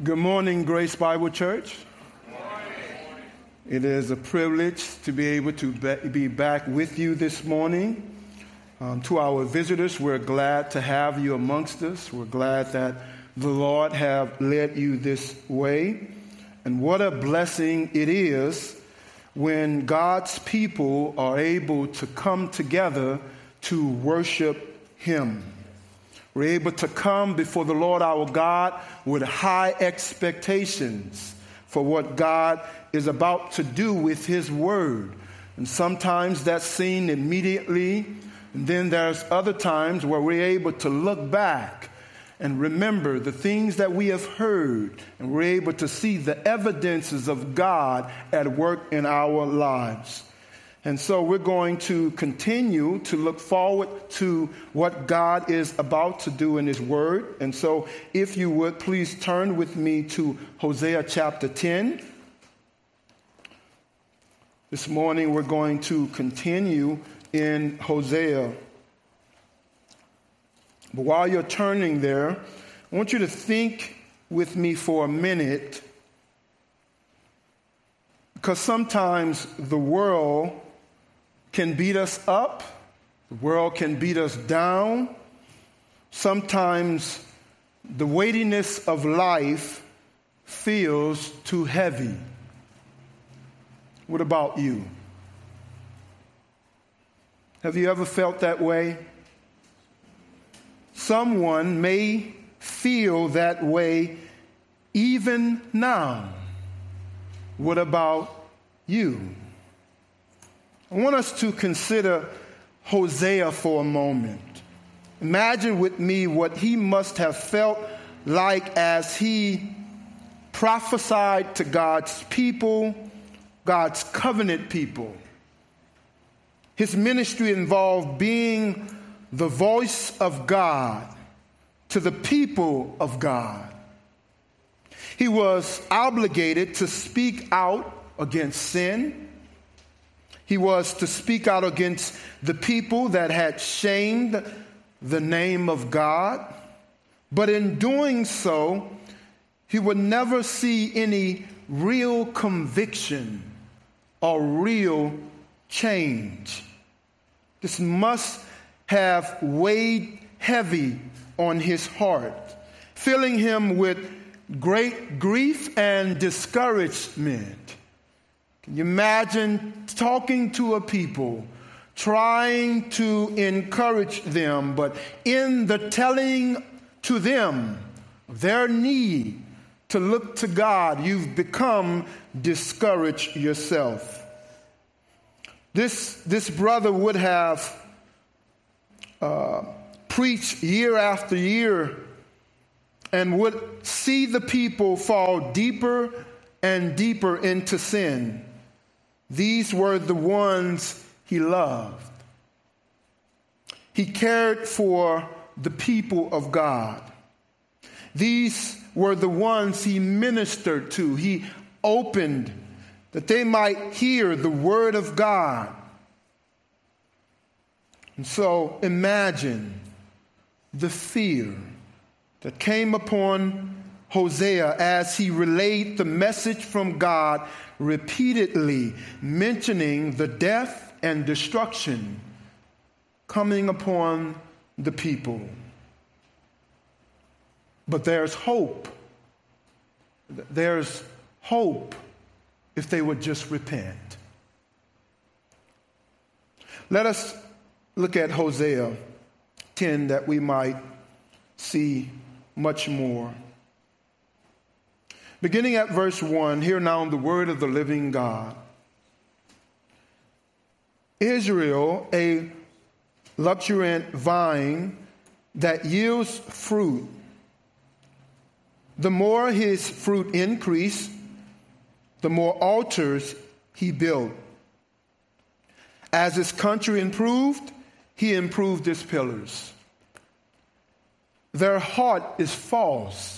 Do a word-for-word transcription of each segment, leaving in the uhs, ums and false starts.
Good morning, Grace Bible Church. Good morning. It is a privilege to be able to be back with you this morning. Um, to our visitors, we're glad to have you amongst us. We're glad that the Lord have led you this way. And what a blessing it is when God's people are able to come together to worship Him. We're able to come before the Lord our God with high expectations for what God is about to do with His Word. And sometimes that's seen immediately. And then there's other times where we're able to look back and remember the things that we have heard. And we're able to see the evidences of God at work in our lives. And so we're going to continue to look forward to what God is about to do in His Word. And so if you would, please turn with me to Hosea chapter ten. This morning we're going to continue in Hosea. But while you're turning there, I want you to think with me for a minute, because sometimes the world can beat us up. The world can beat us down. Sometimes the weightiness of life feels too heavy. What about you? Have you ever felt that way? Someone may feel that way even now. What about you? I want us to consider Hosea for a moment. Imagine with me what he must have felt like as he prophesied to God's people, God's covenant people. His ministry involved being the voice of God to the people of God. He was obligated to speak out against sin. He was to speak out against the people that had shamed the name of God. But in doing so, he would never see any real conviction or real change. This must have weighed heavy on his heart, filling him with great grief and discouragement. Can you imagine talking to a people, trying to encourage them, but in the telling to them of their need to look to God, you've become discouraged yourself. This, this brother would have uh, preached year after year and would see the people fall deeper and deeper into sin. These were the ones he loved. He cared for the people of God. These were the ones he ministered to. He opened that they might hear the word of God. And so imagine the fear that came upon Hosea as he relayed the message from God, repeatedly mentioning the death and destruction coming upon the people. But there's hope. There's hope if they would just repent. Let us look at Hosea ten that we might see much more. Beginning at verse one, hear now the word of the living God. Israel, a luxuriant vine that yields fruit. The more his fruit increased, the more altars he built. As his country improved, he improved his pillars. Their heart is false.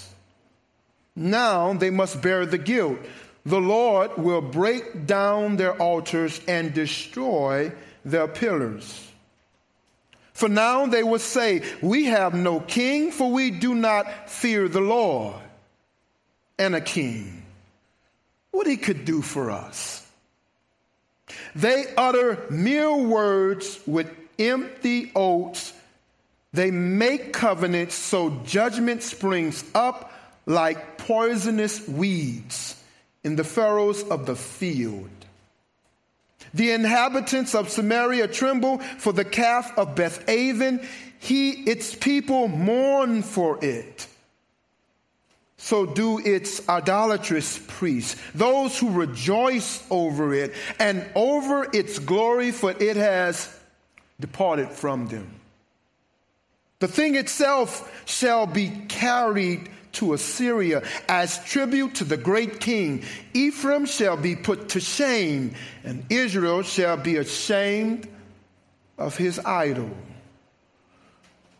Now they must bear the guilt. The Lord will break down their altars and destroy their pillars. For now they will say, we have no king, for we do not fear the Lord. and a king, what he could do for us. They utter mere words with empty oaths. They make covenants, so judgment springs up like poisonous weeds in the furrows of the field. The inhabitants of Samaria tremble for the calf of Beth-Aven. He, its people, mourn for it. So do its idolatrous priests, those who rejoice over it and over its glory, for it has departed from them. The thing itself shall be carried to Assyria as tribute to the great king. Ephraim shall be put to shame, and Israel shall be ashamed of his idol.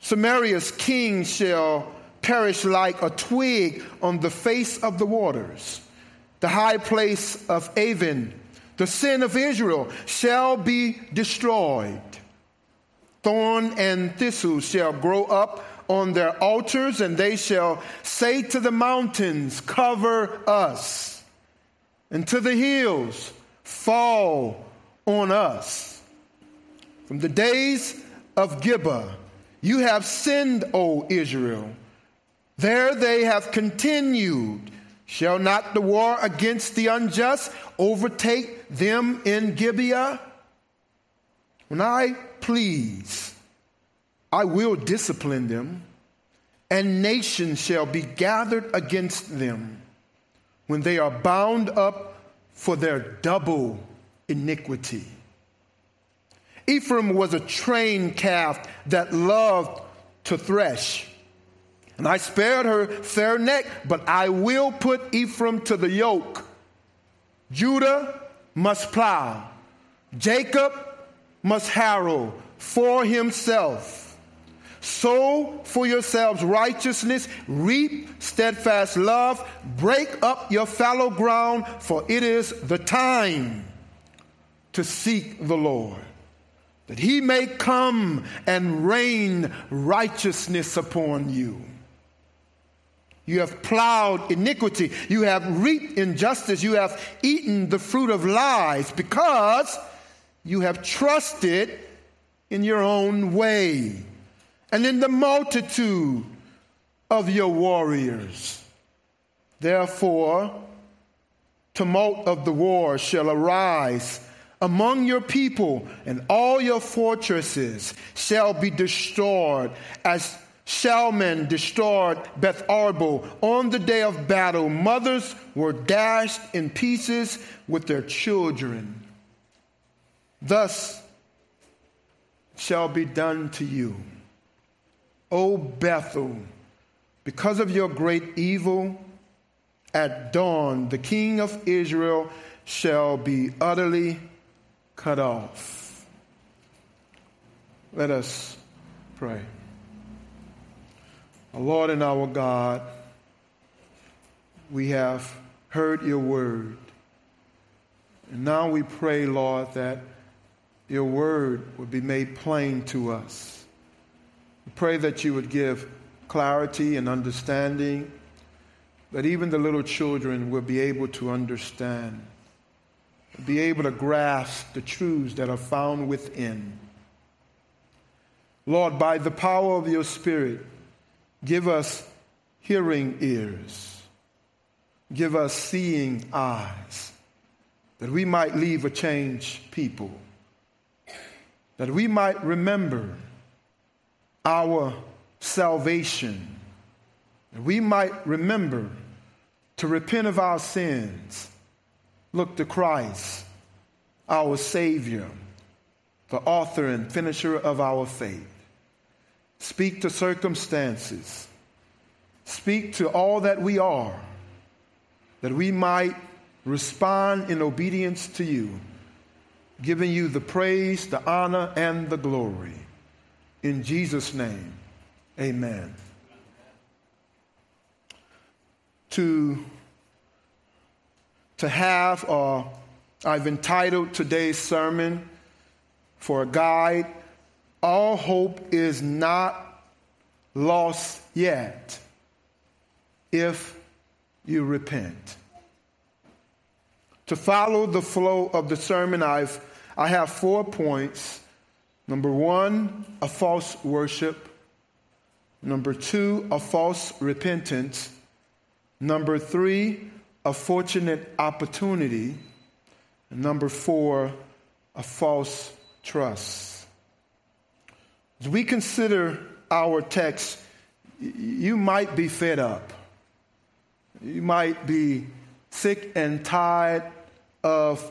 Samaria's king shall perish like a twig on the face of the waters. The high place of Aven, the sin of Israel, shall be destroyed. Thorn and thistle shall grow up on their altars, and they shall say to the mountains, cover us, and to the hills, fall on us. From the days of Gibeah, you have sinned, O Israel. There they have continued. Shall not the war against the unjust overtake them in Gibeah? When I please, I will discipline them, and nations shall be gathered against them when they are bound up for their double iniquity. Ephraim was a trained calf that loved to thresh. And I spared her fair neck, but I will put Ephraim to the yoke. Judah must plow. Jacob must harrow for himself. Sow for yourselves righteousness, reap steadfast love, break up your fallow ground, for it is the time to seek the Lord, that he may come and rain righteousness upon you. You have plowed iniquity. You have reaped injustice. You have eaten the fruit of lies, because you have trusted in your own way and in the multitude of your warriors. Therefore, tumult of the war shall arise among your people, and all your fortresses shall be destroyed, as Shalman destroyed Betharbel on the day of battle. Mothers were dashed in pieces with their children. Thus shall be done to you, O Bethel, because of your great evil. At dawn, the king of Israel shall be utterly cut off. Let us pray. Our Lord and our God, we have heard your word. And now we pray, Lord, that your word would be made plain to us. We pray that you would give clarity and understanding, that even the little children will be able to understand, be able to grasp the truths that are found within. Lord, by the power of your Spirit, give us hearing ears. Give us seeing eyes, that we might leave a changed people, that we might remember our salvation, that we might remember to repent of our sins, look to Christ, our Savior, the author and finisher of our faith. Speak to circumstances. Speak to all that we are, that we might respond in obedience to you, giving you the praise, the honor, and the glory. In Jesus' name, amen. To, to have, uh, I've entitled today's sermon, for a guide, all hope is not lost yet if you repent. To follow the flow of the sermon, I've, I have four points. Number one, a false worship. Number two, a false repentance. Number three, a fortunate opportunity. And number four, a false trust. As we consider our text, you might be fed up. You might be sick and tired of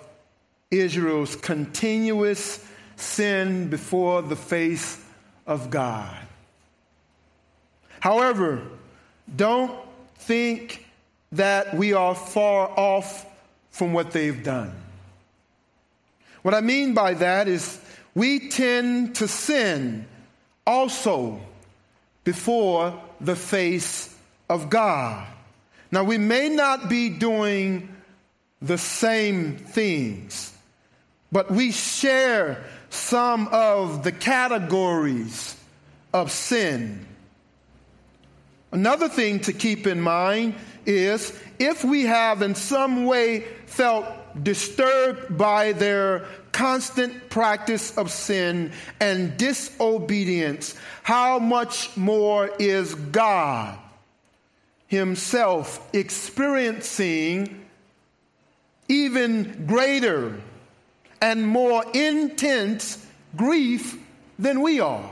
Israel's continuous sin before the face of God. However, don't think that we are far off from what they've done. What I mean by that is we tend to sin also before the face of God. Now, we may not be doing the same things, but we share some of the categories of sin. Another thing to keep in mind is if we have in some way felt disturbed by their constant practice of sin and disobedience, how much more is God himself experiencing even greater and more intense grief than we are?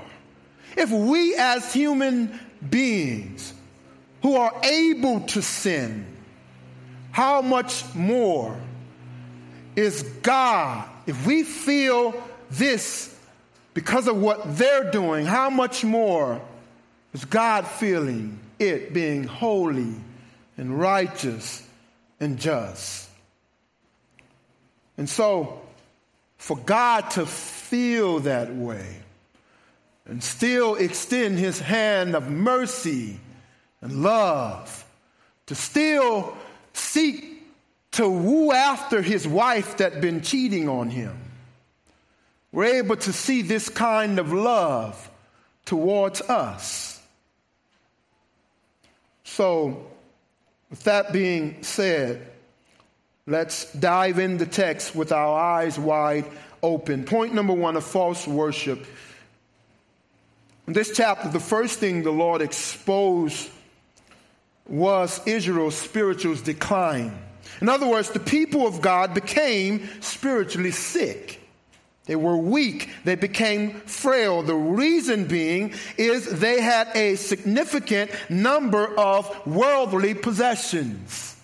If we as human beings who are able to sin, how much more is God? If we feel this because of what they're doing, how much more is God feeling it, being holy and righteous and just? And so for God to feel that way and still extend his hand of mercy and love, to still seek to woo after his wife that's been cheating on him. We're able to see this kind of love towards us. So, with that being said, let's dive into the text with our eyes wide open. Point number one, a false worship. In this chapter, the first thing the Lord exposed was Israel's spiritual decline. In other words, the people of God became spiritually sick. They were weak. They became frail. The reason being is they had a significant number of worldly possessions.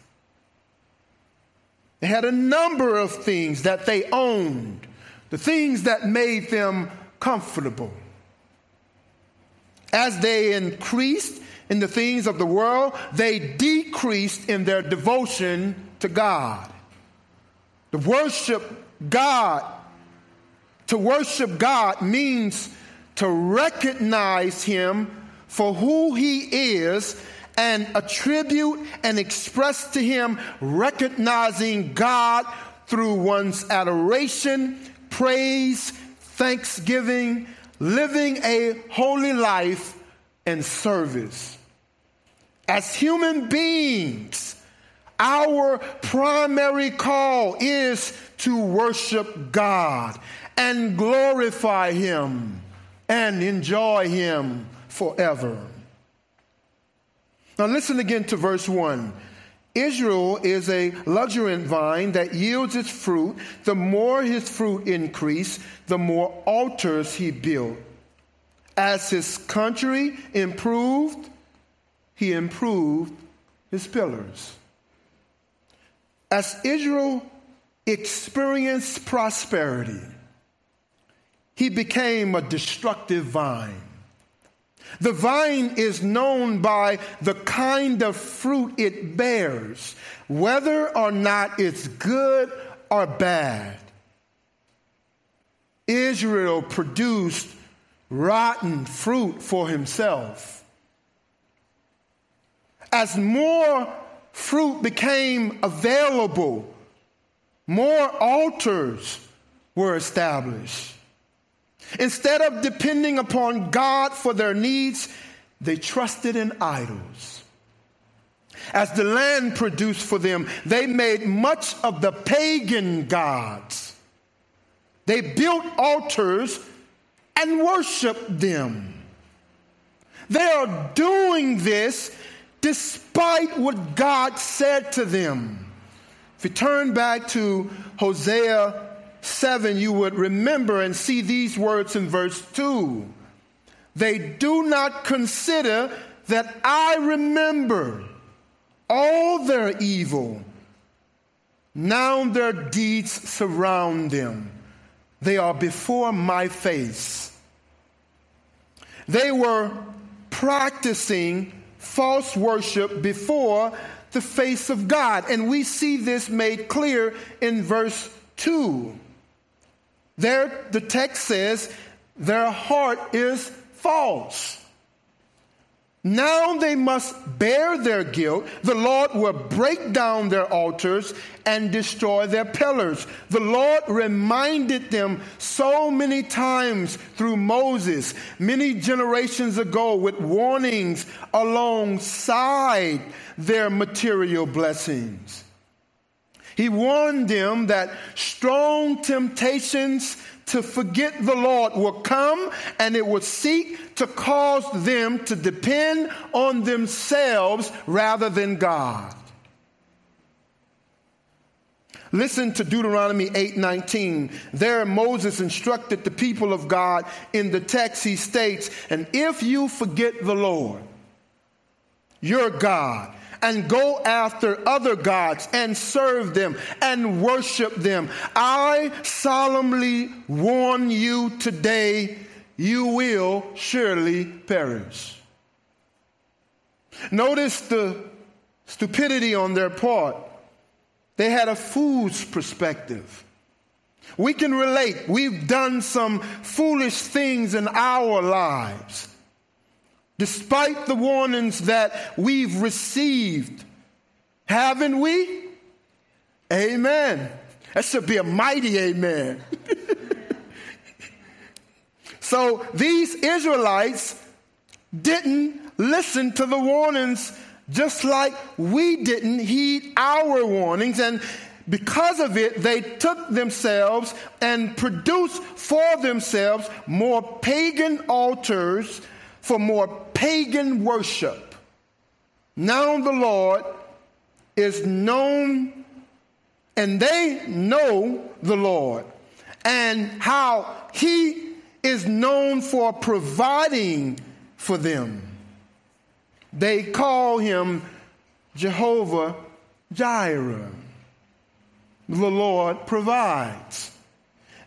They had a number of things that they owned, the things that made them comfortable. As they increased in the things of the world, they decreased in their devotion to God. To worship God, to worship God means to recognize him for who he is and attribute and express to him, recognizing God through one's adoration, praise, thanksgiving, living a holy life and service. As human beings, our primary call is to worship God and glorify him and enjoy him forever. Now listen again to verse one. Israel is a luxuriant vine that yields its fruit. The more his fruit increased, the more altars he built. As his country improved, he improved his pillars. As Israel experienced prosperity, he became a destructive vine. The vine is known by the kind of fruit it bears, whether or not it's good or bad. Israel produced rotten fruit for himself. As more fruit became available, more altars were established. Instead of depending upon God for their needs, they trusted in idols. As the land produced for them, they made much of the pagan gods. They built altars and worshiped them. They are doing this despite what God said to them. If you turn back to Hosea seven, you would remember and see these words in verse two. They do not consider that I remember all their evil. Now their deeds surround them. They are before my face. They were practicing false worship before the face of God. And we see this made clear in verse two. There, the text says, their heart is false. Now they must bear their guilt. The Lord will break down their altars and destroy their pillars. The Lord reminded them so many times through Moses, many generations ago, with warnings alongside their material blessings. He warned them that strong temptations to forget the Lord will come, and it will seek to cause them to depend on themselves rather than God. Listen to Deuteronomy eight nineteen. There Moses instructed the people of God in the text. He states, and if you forget the Lord, your God, and go after other gods and serve them and worship them, I solemnly warn you today, you will surely perish. Notice the stupidity on their part. They had a fool's perspective. We can relate. We've done some foolish things in our lives. Despite the warnings that we've received, haven't we? Amen. That should be a mighty amen. So these Israelites didn't listen to the warnings, just like we didn't heed our warnings. And because of it, they took themselves and produced for themselves more pagan altars for more pagan worship. Now the Lord is known, and they know the Lord, and how he is known for providing for them. They call him Jehovah Jireh. The Lord provides.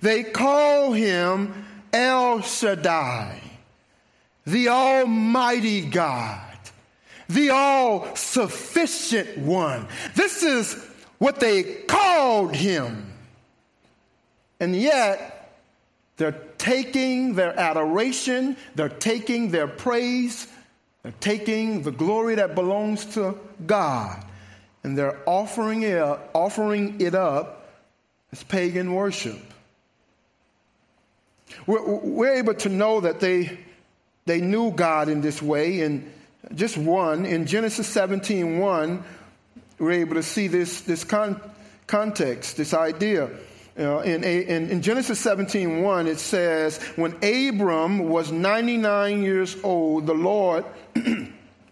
They call him El Shaddai, the Almighty God, the all-sufficient one. This is what they called him. And yet, they're taking their adoration, they're taking their praise, they're taking the glory that belongs to God, and they're offering it up, offering it up as pagan worship. We're, we're able to know that they... They knew God in this way, and just one, in Genesis seventeen one, we're able to see this, this con- context, this idea. You know, in, in, in Genesis seventeen one, it says, when Abram was ninety-nine years old, the Lord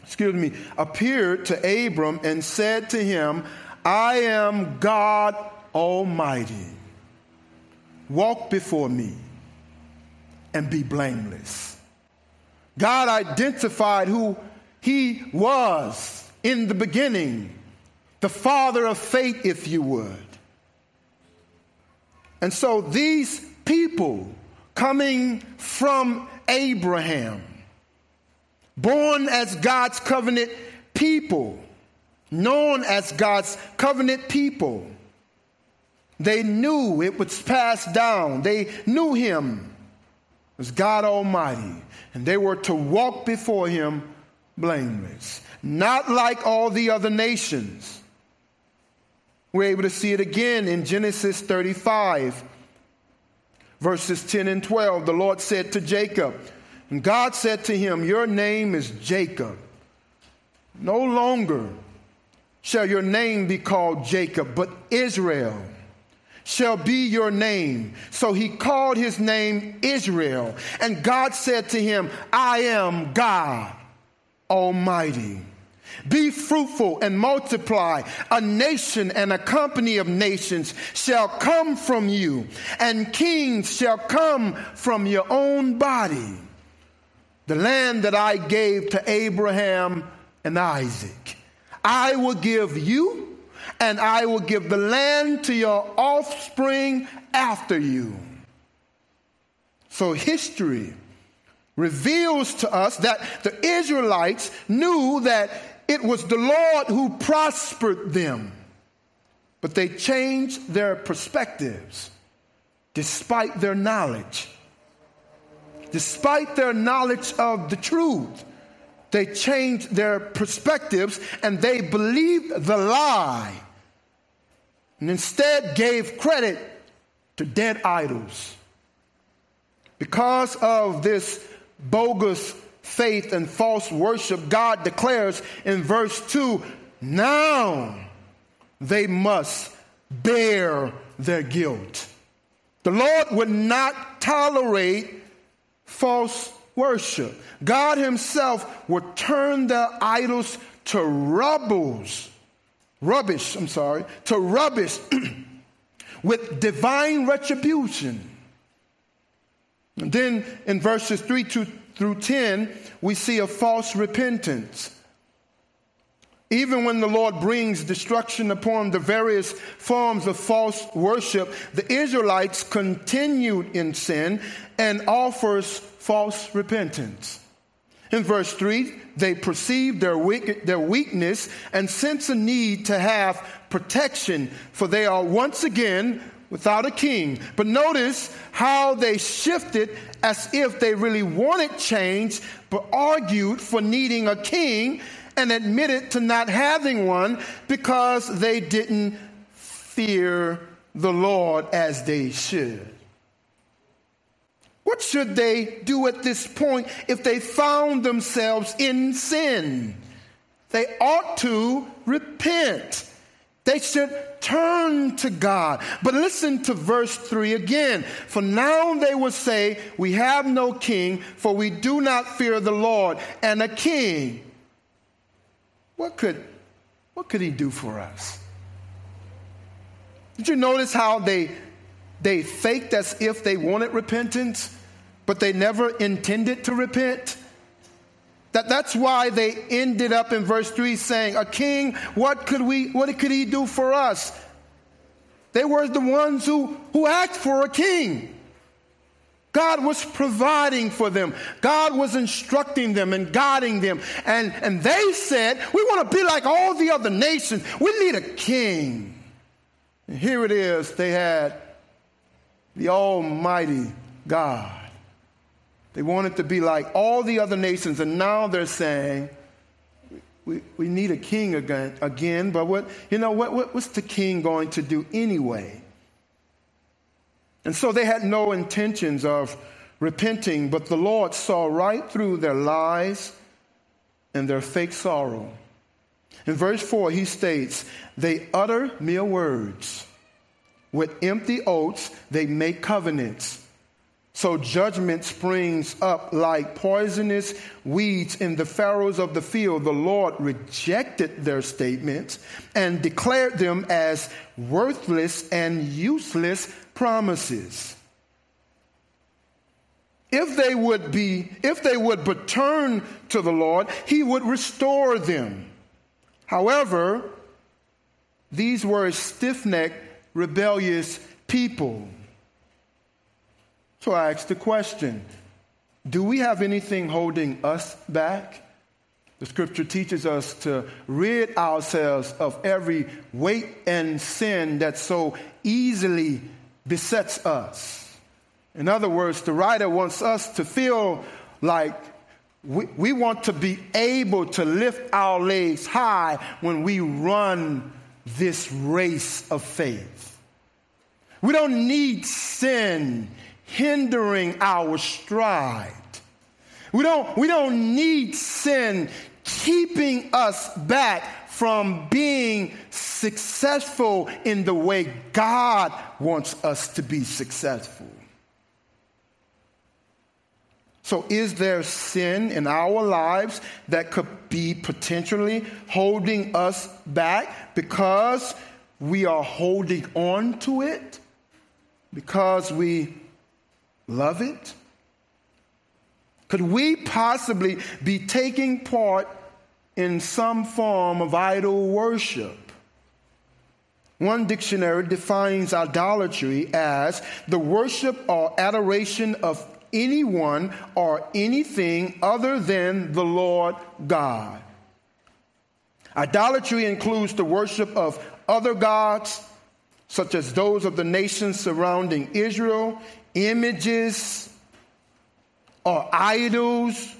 excuse me, appeared to Abram and said to him, I am God Almighty. Walk before me and be blameless. God identified who he was in the beginning, the father of faith, if you would. And so these people coming from Abraham, born as God's covenant people, known as God's covenant people, they knew it was passed down. They knew him as God Almighty, and they were to walk before him blameless, not like all the other nations. We're able to see it again in Genesis thirty-five, verses ten and twelve. The Lord said to Jacob, and God said to him, your name is Jacob. No longer shall your name be called Jacob, but Israel shall be your name. So he called his name Israel. And God said to him, I am God Almighty. Be fruitful and multiply. A nation and a company of nations shall come from you, and kings shall come from your own body. The land that I gave to Abraham and Isaac, I will give you, and I will give the land to your offspring after you. So history reveals to us that the Israelites knew that it was the Lord who prospered them, but they changed their perspectives despite their knowledge. Despite their knowledge of the truth, they changed their perspectives and they believed the lie and instead gave credit to dead idols. Because of this bogus faith and false worship, God declares in verse two, now they must bear their guilt. The Lord would not tolerate false worship. God himself would turn their idols to rubbles, rubbish, I'm sorry, to rubbish with divine retribution. And then in verses three through ten, we see a false repentance. Even when the Lord brings destruction upon the various forms of false worship, the Israelites continued in sin and offers false repentance. In verse three, they perceived their their weakness and sense a need to have protection, for they are once again without a king. But notice how they shifted as if they really wanted change, but argued for needing a king and admitted to not having one because they didn't fear the Lord as they should. What should they do at this point if they found themselves in sin? They ought to repent. They should turn to God. But listen to verse three again. For now they will say, we have no king, for we do not fear the Lord and a king. What could, what could he do for us? Did you notice how they, they faked as if they wanted repentance, but they never intended to repent? That, that's why they ended up in verse three saying, a king, what could we, what could he do for us? They were the ones who, who asked for a king. God was providing for them. God was instructing them and guiding them. And, and they said, we want to be like all the other nations. We need a king. And here it is. They had the Almighty God. They wanted to be like all the other nations, and now they're saying, we, we need a king again, again but what you know, what, what what's the king going to do anyway? And so they had no intentions of repenting, but the Lord saw right through their lies and their fake sorrow. In verse four, he states, they utter mere words. With empty oaths, they make covenants. So judgment springs up like poisonous weeds in the furrows of the field. The Lord rejected their statements and declared them as worthless and useless promises. If they would be, if they would but turn to the Lord, he would restore them. However, these were a stiff-necked, rebellious people. So I ask the question, do we have anything holding us back? The scripture teaches us to rid ourselves of every weight and sin that so easily besets us. In other words, the writer wants us to feel like we, we want to be able to lift our legs high when we run this race of faith. We don't need sin hindering our stride. We don't, we don't need sin keeping us back from being successful in the way God wants us to be successful. So is there sin in our lives that could be potentially holding us back because we are holding on to it? Because we love it? Could we possibly be taking part in some form of idol worship? One dictionary defines idolatry as the worship or adoration of anyone or anything other than the Lord God. Idolatry includes the worship of other gods, such as those of the nations surrounding Israel, images or idols,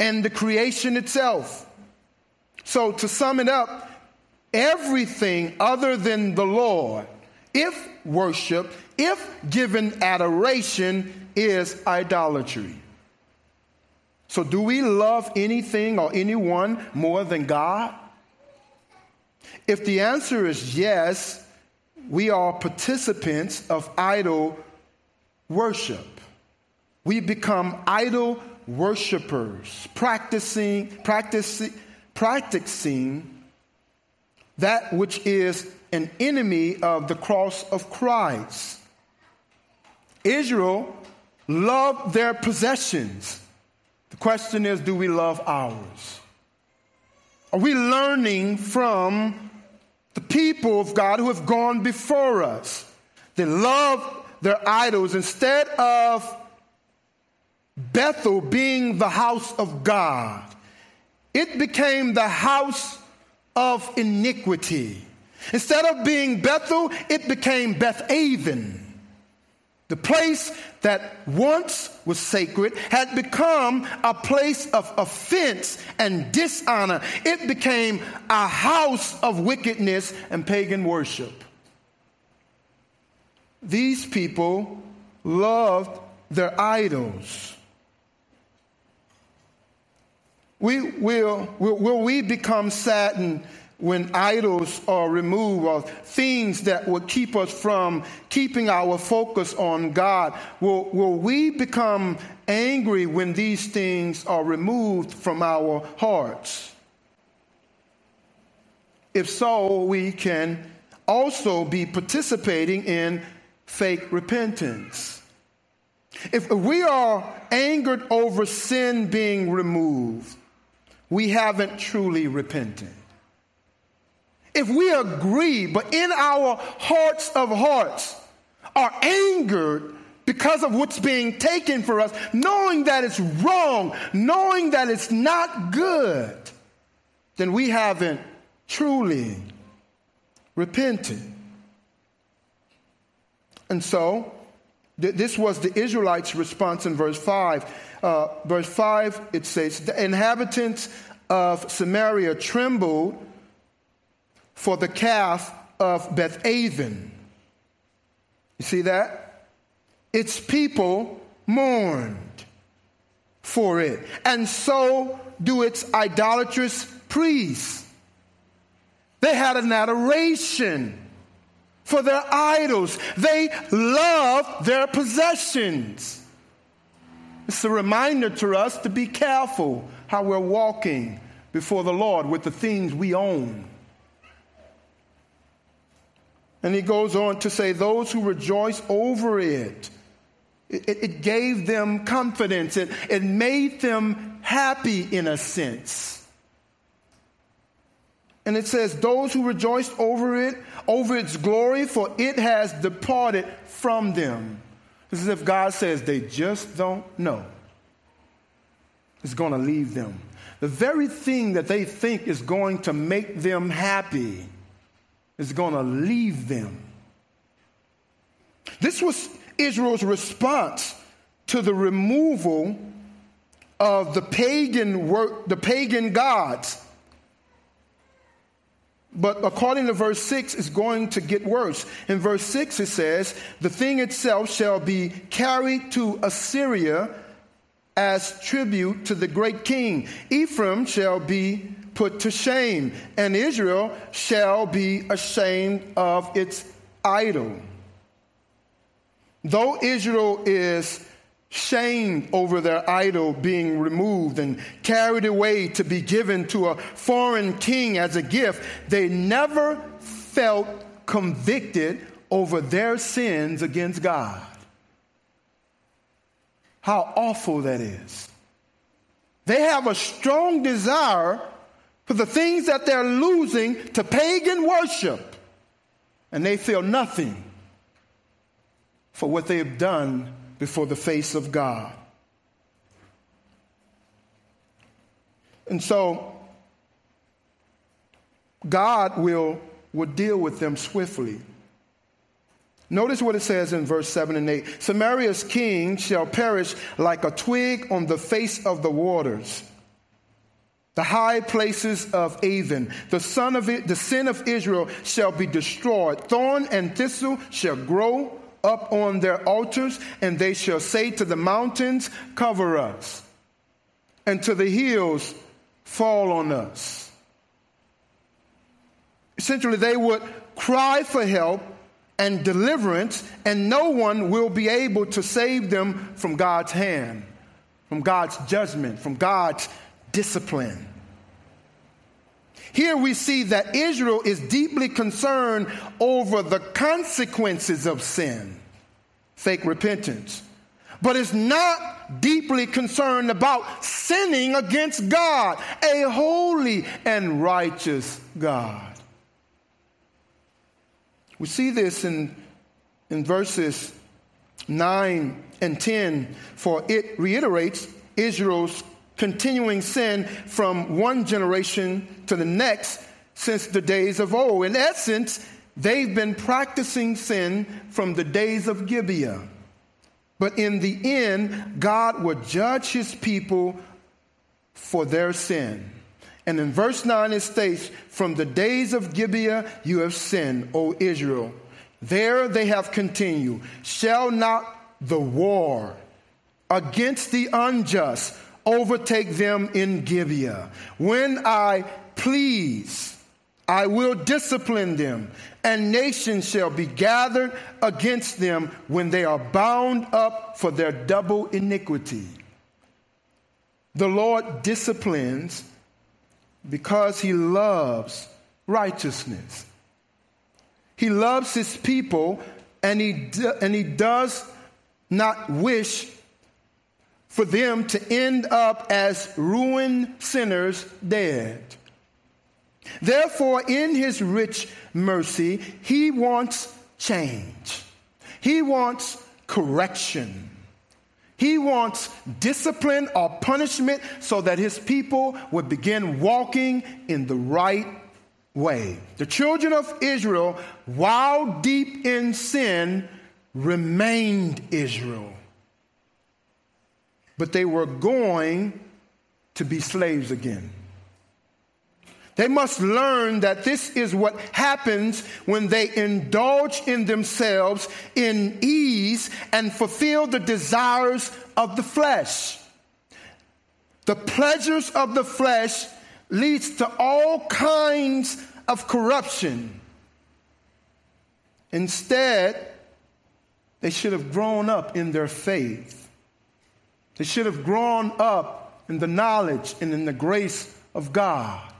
and the creation itself. So to sum it up, everything other than the Lord, if worship, if given adoration, is idolatry. So do we love anything or anyone more than God? If the answer is yes, we are participants of idol worship. We become idol worshipers, practicing, practicing, practicing that which is an enemy of the cross of Christ. Israel loved their possessions. The question is, do we love ours? Are we learning from the people of God who have gone before us? They love their idols. Instead of Bethel being the house of God, it became the house of iniquity. Instead of being Bethel, it became Beth-Aven. The place that once was sacred had become a place of offense and dishonor. It became a house of wickedness and pagan worship. These people loved their idols. We will, will, will we become saddened when idols are removed, or things that will keep us from keeping our focus on God? Will, will we become angry when these things are removed from our hearts? If so, we can also be participating in fake repentance. If we are angered over sin being removed, we haven't truly repented. If we agree, but in our hearts of hearts are angered because of what's being taken for us, knowing that it's wrong, knowing that it's not good, then we haven't truly repented. And so, th- this was the Israelites' response in verse five. Uh, verse five, it says, "The inhabitants of Samaria trembled for the calf of Beth-Aven." You see that? Its people mourned for it, and so do its idolatrous priests. They had an adoration for their idols. They loved their possessions. It's a reminder to us to be careful how we're walking before the Lord with the things we own. And he goes on to say, those who rejoice over it, it, it gave them confidence. It, it made them happy in a sense. And it says, those who rejoiced over it, over its glory, for it has departed from them. This is if God says they just don't know. It's going to leave them. The very thing that they think is going to make them happy is going to leave them. This was Israel's response to the removal of the pagan work, the pagan gods. But according to verse six, it's going to get worse. In verse six, it says, "The thing itself shall be carried to Assyria as tribute to the great king. Ephraim shall be put to shame, and Israel shall be ashamed of its idol. Though Israel is shamed over their idol being removed and carried away to be given to a foreign king as a gift, they never felt convicted over their sins against God. How awful that is. They have a strong desire for the things that they're losing to pagan worship, and they feel nothing for what they have done before the face of God. And so God will, will deal with them swiftly. Notice what it says in verse seven and eight. Samaria's king shall perish like a twig on the face of the waters. The high places of Aven, the son of it, the sin of Israel shall be destroyed. Thorn and thistle shall grow up on their altars, and they shall say to the mountains, cover us, and to the hills, fall on us. Essentially, they would cry for help and deliverance, and no one will be able to save them from God's hand, from God's judgment, from God's discipline. Here we see that Israel is deeply concerned over the consequences of sin, fake repentance, but is not deeply concerned about sinning against God, a holy and righteous God. We see this in, in verses nine and ten, for it reiterates Israel's continuing sin from one generation to the next since the days of old. In essence, they've been practicing sin from the days of Gibeah. But in the end, God will judge his people for their sin. And in verse nine, it states, from the days of Gibeah you have sinned, O Israel. There they have continued. Shall not the war against the unjust overtake them in Gibeah? When I please, I will discipline them, and nations shall be gathered against them when they are bound up for their double iniquity. The Lord disciplines because he loves righteousness. He loves his people, and he, do, and he does not wish for them to end up as ruined sinners dead. Therefore, in his rich mercy, he wants change. He wants correction. He wants discipline or punishment so that his people would begin walking in the right way. The children of Israel, while deep in sin, remained Israel. But they were going to be slaves again. They must learn that this is what happens when they indulge in themselves in ease and fulfill the desires of the flesh. The pleasures of the flesh leads to all kinds of corruption. Instead, they should have grown up in their faith. They should have grown up in the knowledge and in the grace of God.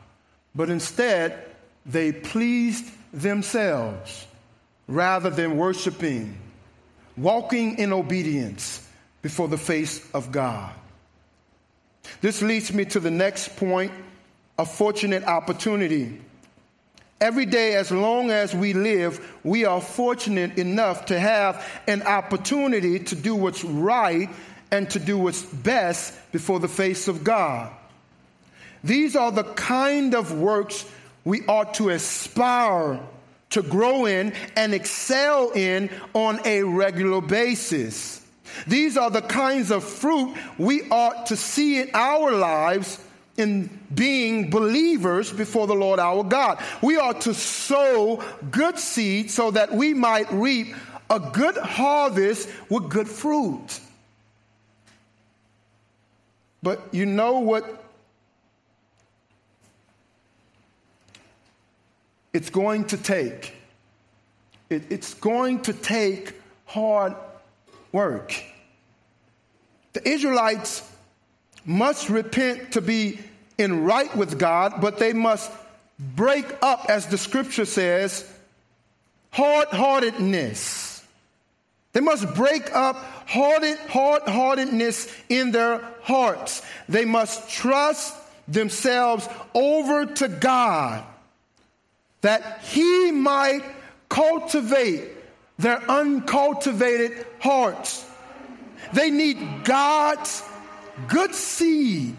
But instead, they pleased themselves rather than worshiping, walking in obedience before the face of God. This leads me to the next point, a fortunate opportunity. Every day, as long as we live, we are fortunate enough to have an opportunity to do what's right and to do what's best before the face of God. These are the kind of works we ought to aspire to grow in and excel in on a regular basis. These are the kinds of fruit we ought to see in our lives in being believers before the Lord our God. We ought to sow good seed so that we might reap a good harvest with good fruit. But you know what it's going to take. It, it's going to take hard work. The Israelites must repent to be in right with God, but they must break up, as the scripture says, hard-heartedness. They must break up hard, hard-heartedness in their hearts. They must trust themselves over to God that He might cultivate their uncultivated hearts. They need God's good seed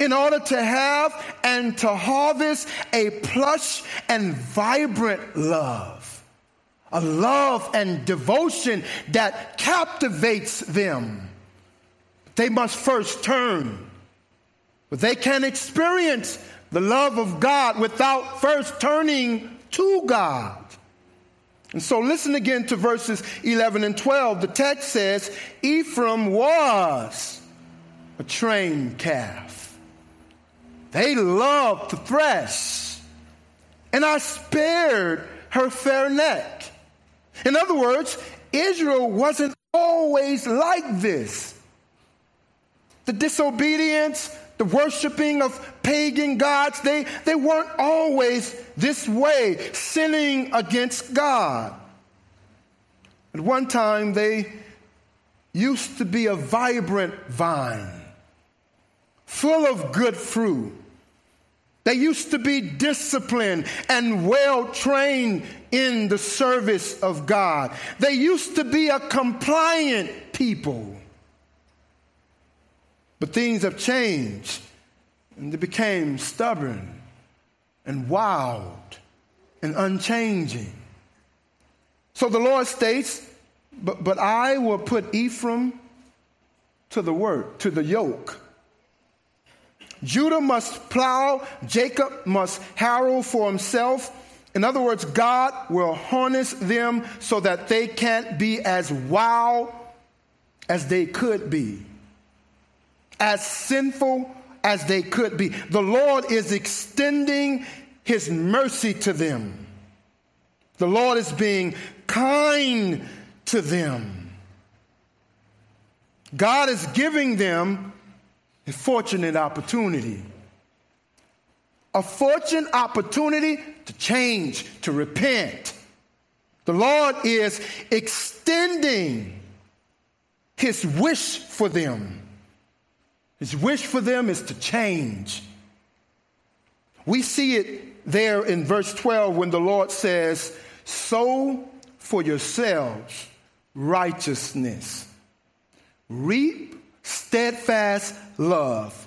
in order to have and to harvest a plush and vibrant love, a love and devotion that captivates them. They must first turn, but they can't experience the love of God without first turning to God. And so listen again to verses eleven and twelve. The text says, Ephraim was a trained calf. They loved to thresh, and I spared her fair neck. In other words, Israel wasn't always like this. The disobedience, the worshiping of pagan gods, they, they weren't always this way, sinning against God. At one time, they used to be a vibrant vine, full of good fruit. They used to be disciplined and well-trained in the service of God. They used to be a compliant people. But things have changed, and they became stubborn and wild and unchanging. So the Lord states, but, but I will put Ephraim to the work, to the yoke. Judah must plow, Jacob must harrow for himself. In other words, God will harness them so that they can't be as wild as they could be, as sinful as they could be. The Lord is extending His mercy to them. The Lord is being kind to them. God is giving them a fortunate opportunity. A fortunate opportunity to change, to repent. The Lord is extending His wish for them. His wish for them is to change. We see it there in verse twelve when the Lord says, sow for yourselves righteousness, reap steadfast love,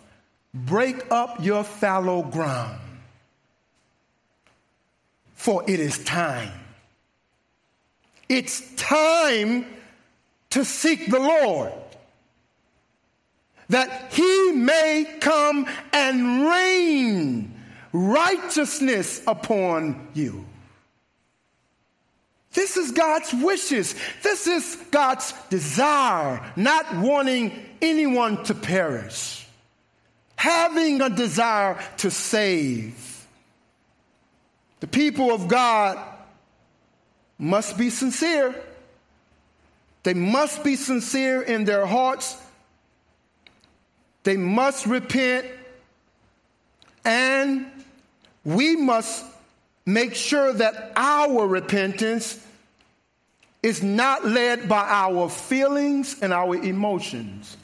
break up your fallow ground, for it is time. It's time to seek the Lord, that He may come and rain righteousness upon you. This is God's wishes. This is God's desire, not wanting anyone to perish, having a desire to save. The people of God must be sincere. They must be sincere in their hearts. They must repent, and we must make sure that our repentance is not led by our feelings and our emotions,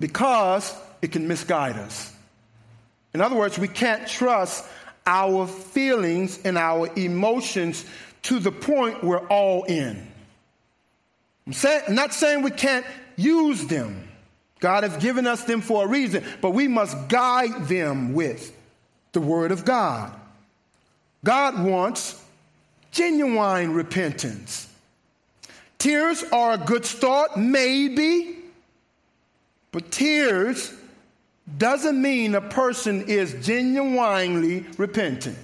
because it can misguide us. In other words, we can't trust our feelings and our emotions to the point we're all in. I'm, say, I'm not saying we can't use them. God has given us them for a reason, but we must guide them with the Word of God. God wants genuine repentance. Tears are a good start, maybe, but tears doesn't mean a person is genuinely repentant.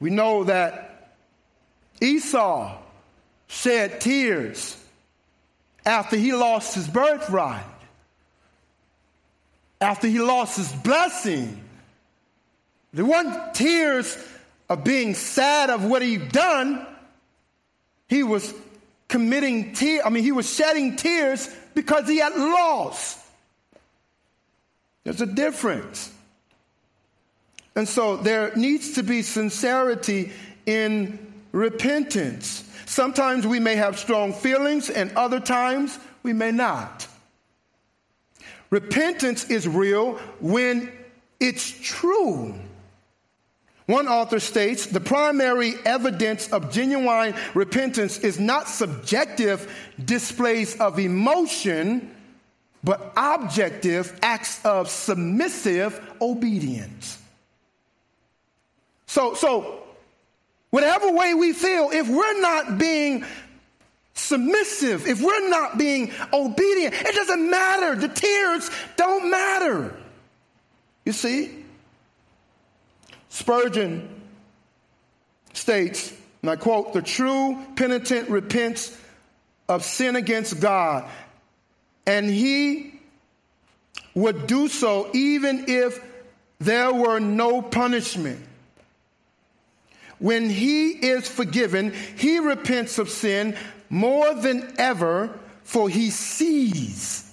We know that Esau shed tears after he lost his birthright, after he lost his blessing, There weren't tears of being sad of what he'd done. He was committing tears. I mean, he was shedding tears because he had lost. There's a difference. And so there needs to be sincerity in repentance. Sometimes we may have strong feelings, and other times we may not. Repentance is real when it's true. One author states, the primary evidence of genuine repentance is not subjective displays of emotion, but objective acts of submissive obedience. So, so whatever way we feel, if we're not being submissive, if we're not being obedient, it doesn't matter. The tears don't matter. You see? Spurgeon states, and I quote, "The true penitent repents of sin against God, and he would do so even if there were no punishment. When he is forgiven, he repents of sin more than ever, for he sees,"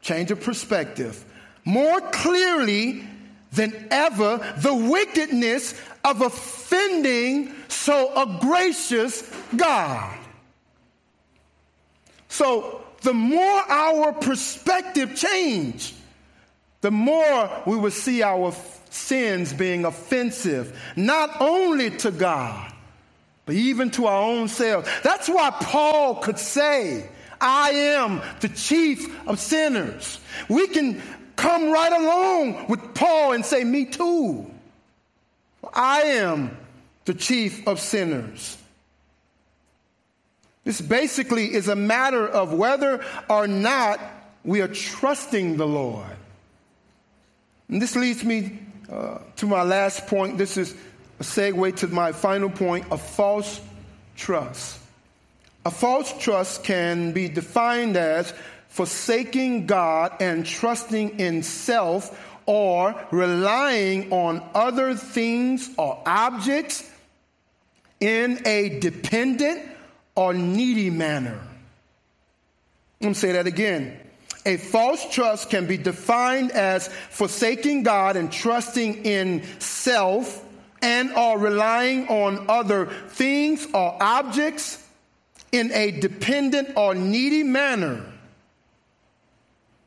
change of perspective, "more clearly than ever the wickedness of offending so a gracious God." So the more our perspective change, the more we will see our sins being offensive, not only to God, but even to our own selves. That's why Paul could say, "I am the chief of sinners." We can come right along with Paul and say, "Me too. I am the chief of sinners." This basically is a matter of whether or not we are trusting the Lord. And this leads me uh, to my last point. This is a segue to my final point, a false trust. A false trust can be defined as forsaking God and trusting in self, or relying on other things or objects in a dependent or needy manner. Let me say that again. A false trust can be defined as forsaking God and trusting in self, and or relying on other things or objects in a dependent or needy manner.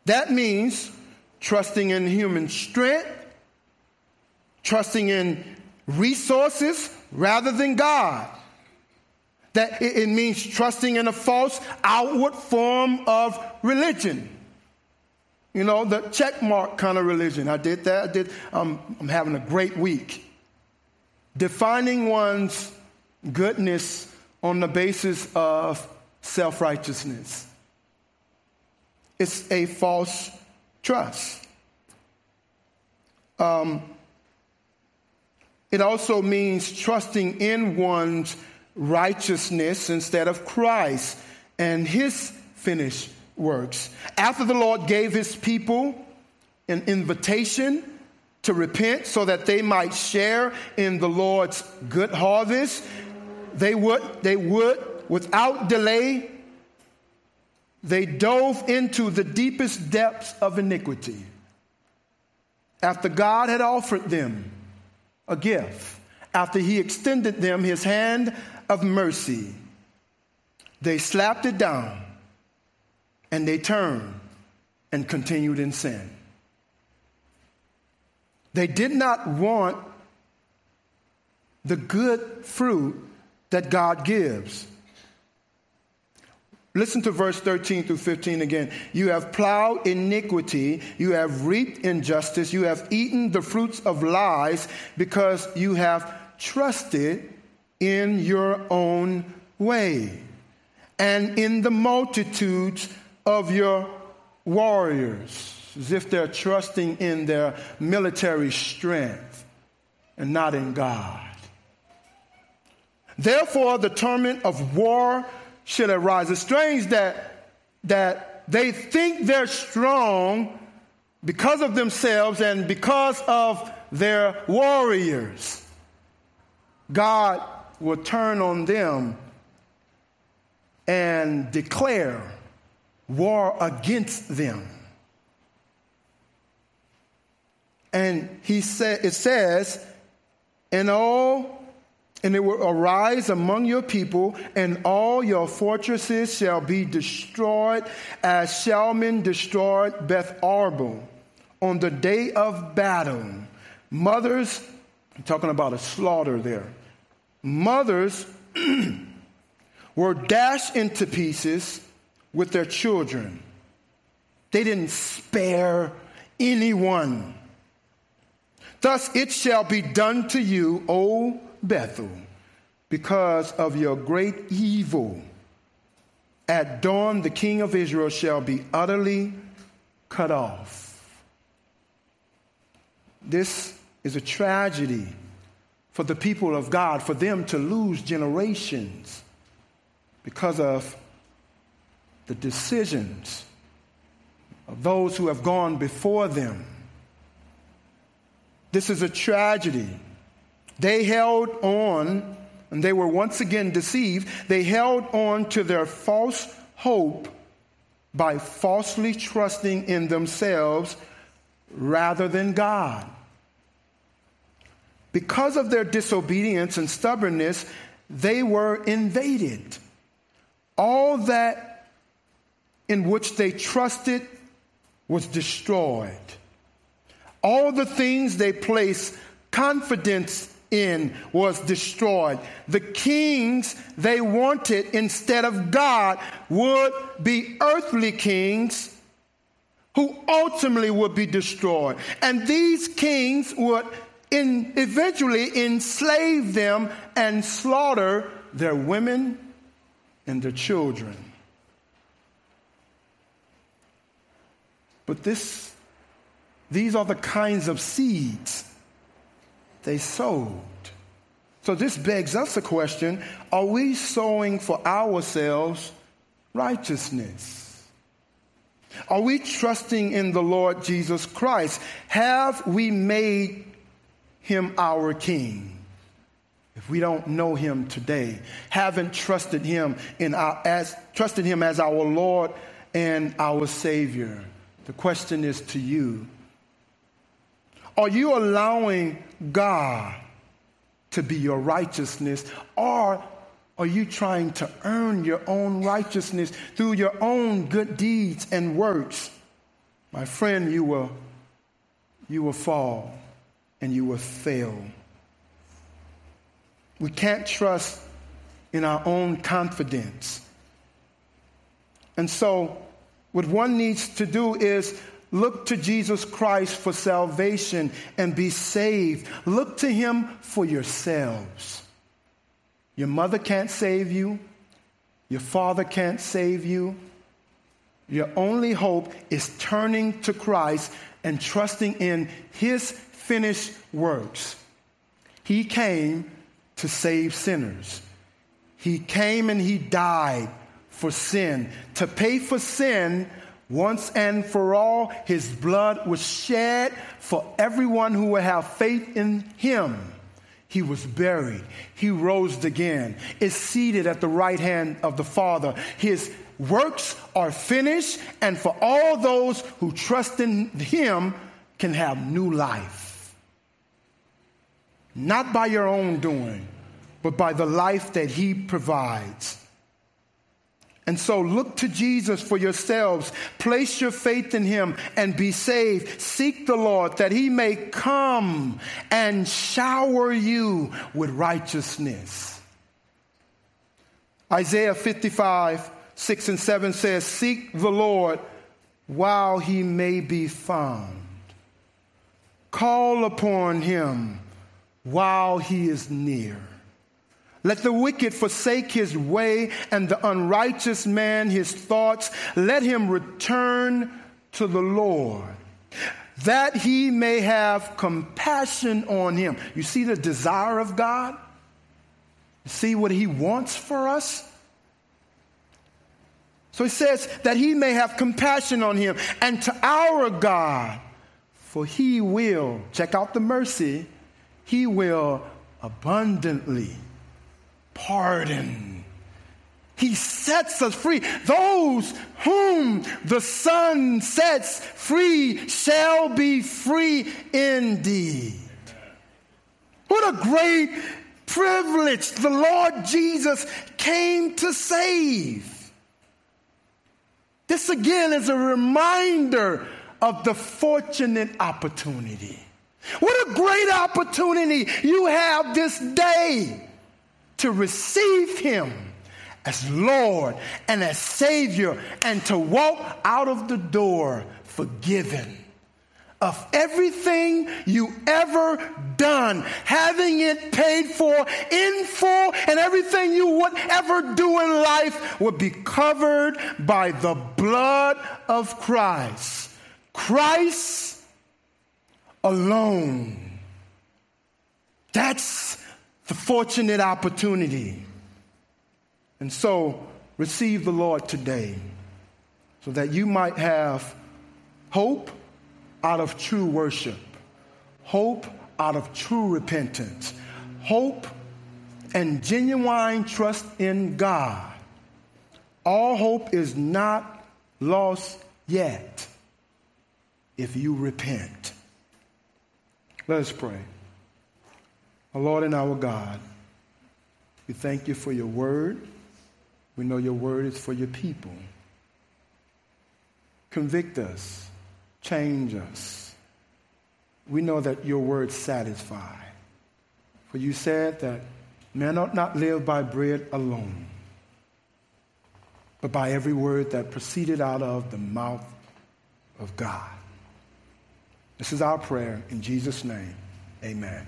That means trusting in human strength, trusting in resources rather than God. That it means trusting in a false outward form of religion. You know, the check mark kind of religion. I did that. I did. Um, I'm having a great week. Defining one's goodness on the basis of self-righteousness. It's a false trust. Um, it also means trusting in one's righteousness instead of Christ and his finished works. After the Lord gave his people an invitation to repent so that they might share in the Lord's good harvest, they would, they would without delay, they dove into the deepest depths of iniquity. After God had offered them a gift, after he extended them his hand of mercy, they slapped it down and they turned and continued in sin. They did not want the good fruit that God gives. Listen to verse thirteen through fifteen again. "You have plowed iniquity, you have reaped injustice, you have eaten the fruits of lies, because you have trusted in your own way, and in the multitudes of your warriors," as if they're trusting in their military strength and not in God. "Therefore, the torment of war should arise." It's strange that, that they think they're strong because of themselves and because of their warriors, God will turn on them and declare war against them. And he said, it says, and all, and it will arise among your people, and all your fortresses shall be destroyed, as Shalman destroyed Betharbel on the day of battle. Mothers, I'm talking about a slaughter there. Mothers were dashed into pieces with their children. They didn't spare anyone. Thus it shall be done to you, O Bethel, because of your great evil. At dawn, the king of Israel shall be utterly cut off. This is a tragedy for the people of God, for them to lose generations because of the decisions of those who have gone before them. This is a tragedy. They held on, and they were once again deceived. They held on to their false hope by falsely trusting in themselves rather than God. Because of their disobedience and stubbornness, they were invaded. All that in which they trusted was destroyed. All the things they placed confidence in was destroyed. The kings they wanted instead of God would be earthly kings who ultimately would be destroyed. And these kings would in, eventually enslave them and slaughter their women and their children. But this These are the kinds of seeds they sowed. So this begs us a question: are we sowing for ourselves righteousness? Are we trusting in the Lord Jesus Christ? Have we made him our king? If we don't know him today, haven't trusted him in our, as trusted him as our Lord and our Savior, the question is to you: are you allowing God to be your righteousness, or are you trying to earn your own righteousness through your own good deeds and works? My friend, you will, you will fall and you will fail. We can't trust in our own confidence. And so what one needs to do is look to Jesus Christ for salvation and be saved. Look to him for yourselves. Your mother can't save you. Your father can't save you. Your only hope is turning to Christ and trusting in his finished works. He came to save sinners. He came and he died for sin. To pay for sin once and for all, his blood was shed for everyone who would have faith in him. He was buried. He rose again, is seated at the right hand of the Father. His works are finished, and for all those who trust in him can have new life. Not by your own doing, but by the life that he provides. And so look to Jesus for yourselves. Place your faith in him and be saved. Seek the Lord that he may come and shower you with righteousness. Isaiah fifty-five, six and seven says, seek the Lord while he may be found. Call upon him while he is near. Let the wicked forsake his way, and the unrighteous man his thoughts. Let him return to the Lord, that he may have compassion on him. You see the desire of God? You see what he wants for us? So he says that he may have compassion on him, and to our God, For he will, check out the mercy, he will abundantly pardon. He sets us free. Those whom the Son sets free shall be free indeed. What a great privilege the Lord Jesus came to save. This again is a reminder of the fortunate opportunity. What a great opportunity you have this day to receive him as Lord and as Savior, and to walk out of the door forgiven of everything you ever done, having it paid for in full, and everything you would ever do in life would be covered by the blood of Christ. Christ alone. That's the fortunate opportunity. And so receive the Lord today so that you might have hope out of true worship, hope out of true repentance, hope and genuine trust in God. All hope is not lost yet if you repent. Let us pray. Our Lord and our God, we thank you for your word. We know your word is for your people. Convict us. Change us. We know that your word satisfies. For you said that man ought not live by bread alone, but by every word that proceeded out of the mouth of God. This is our prayer in Jesus' name. Amen.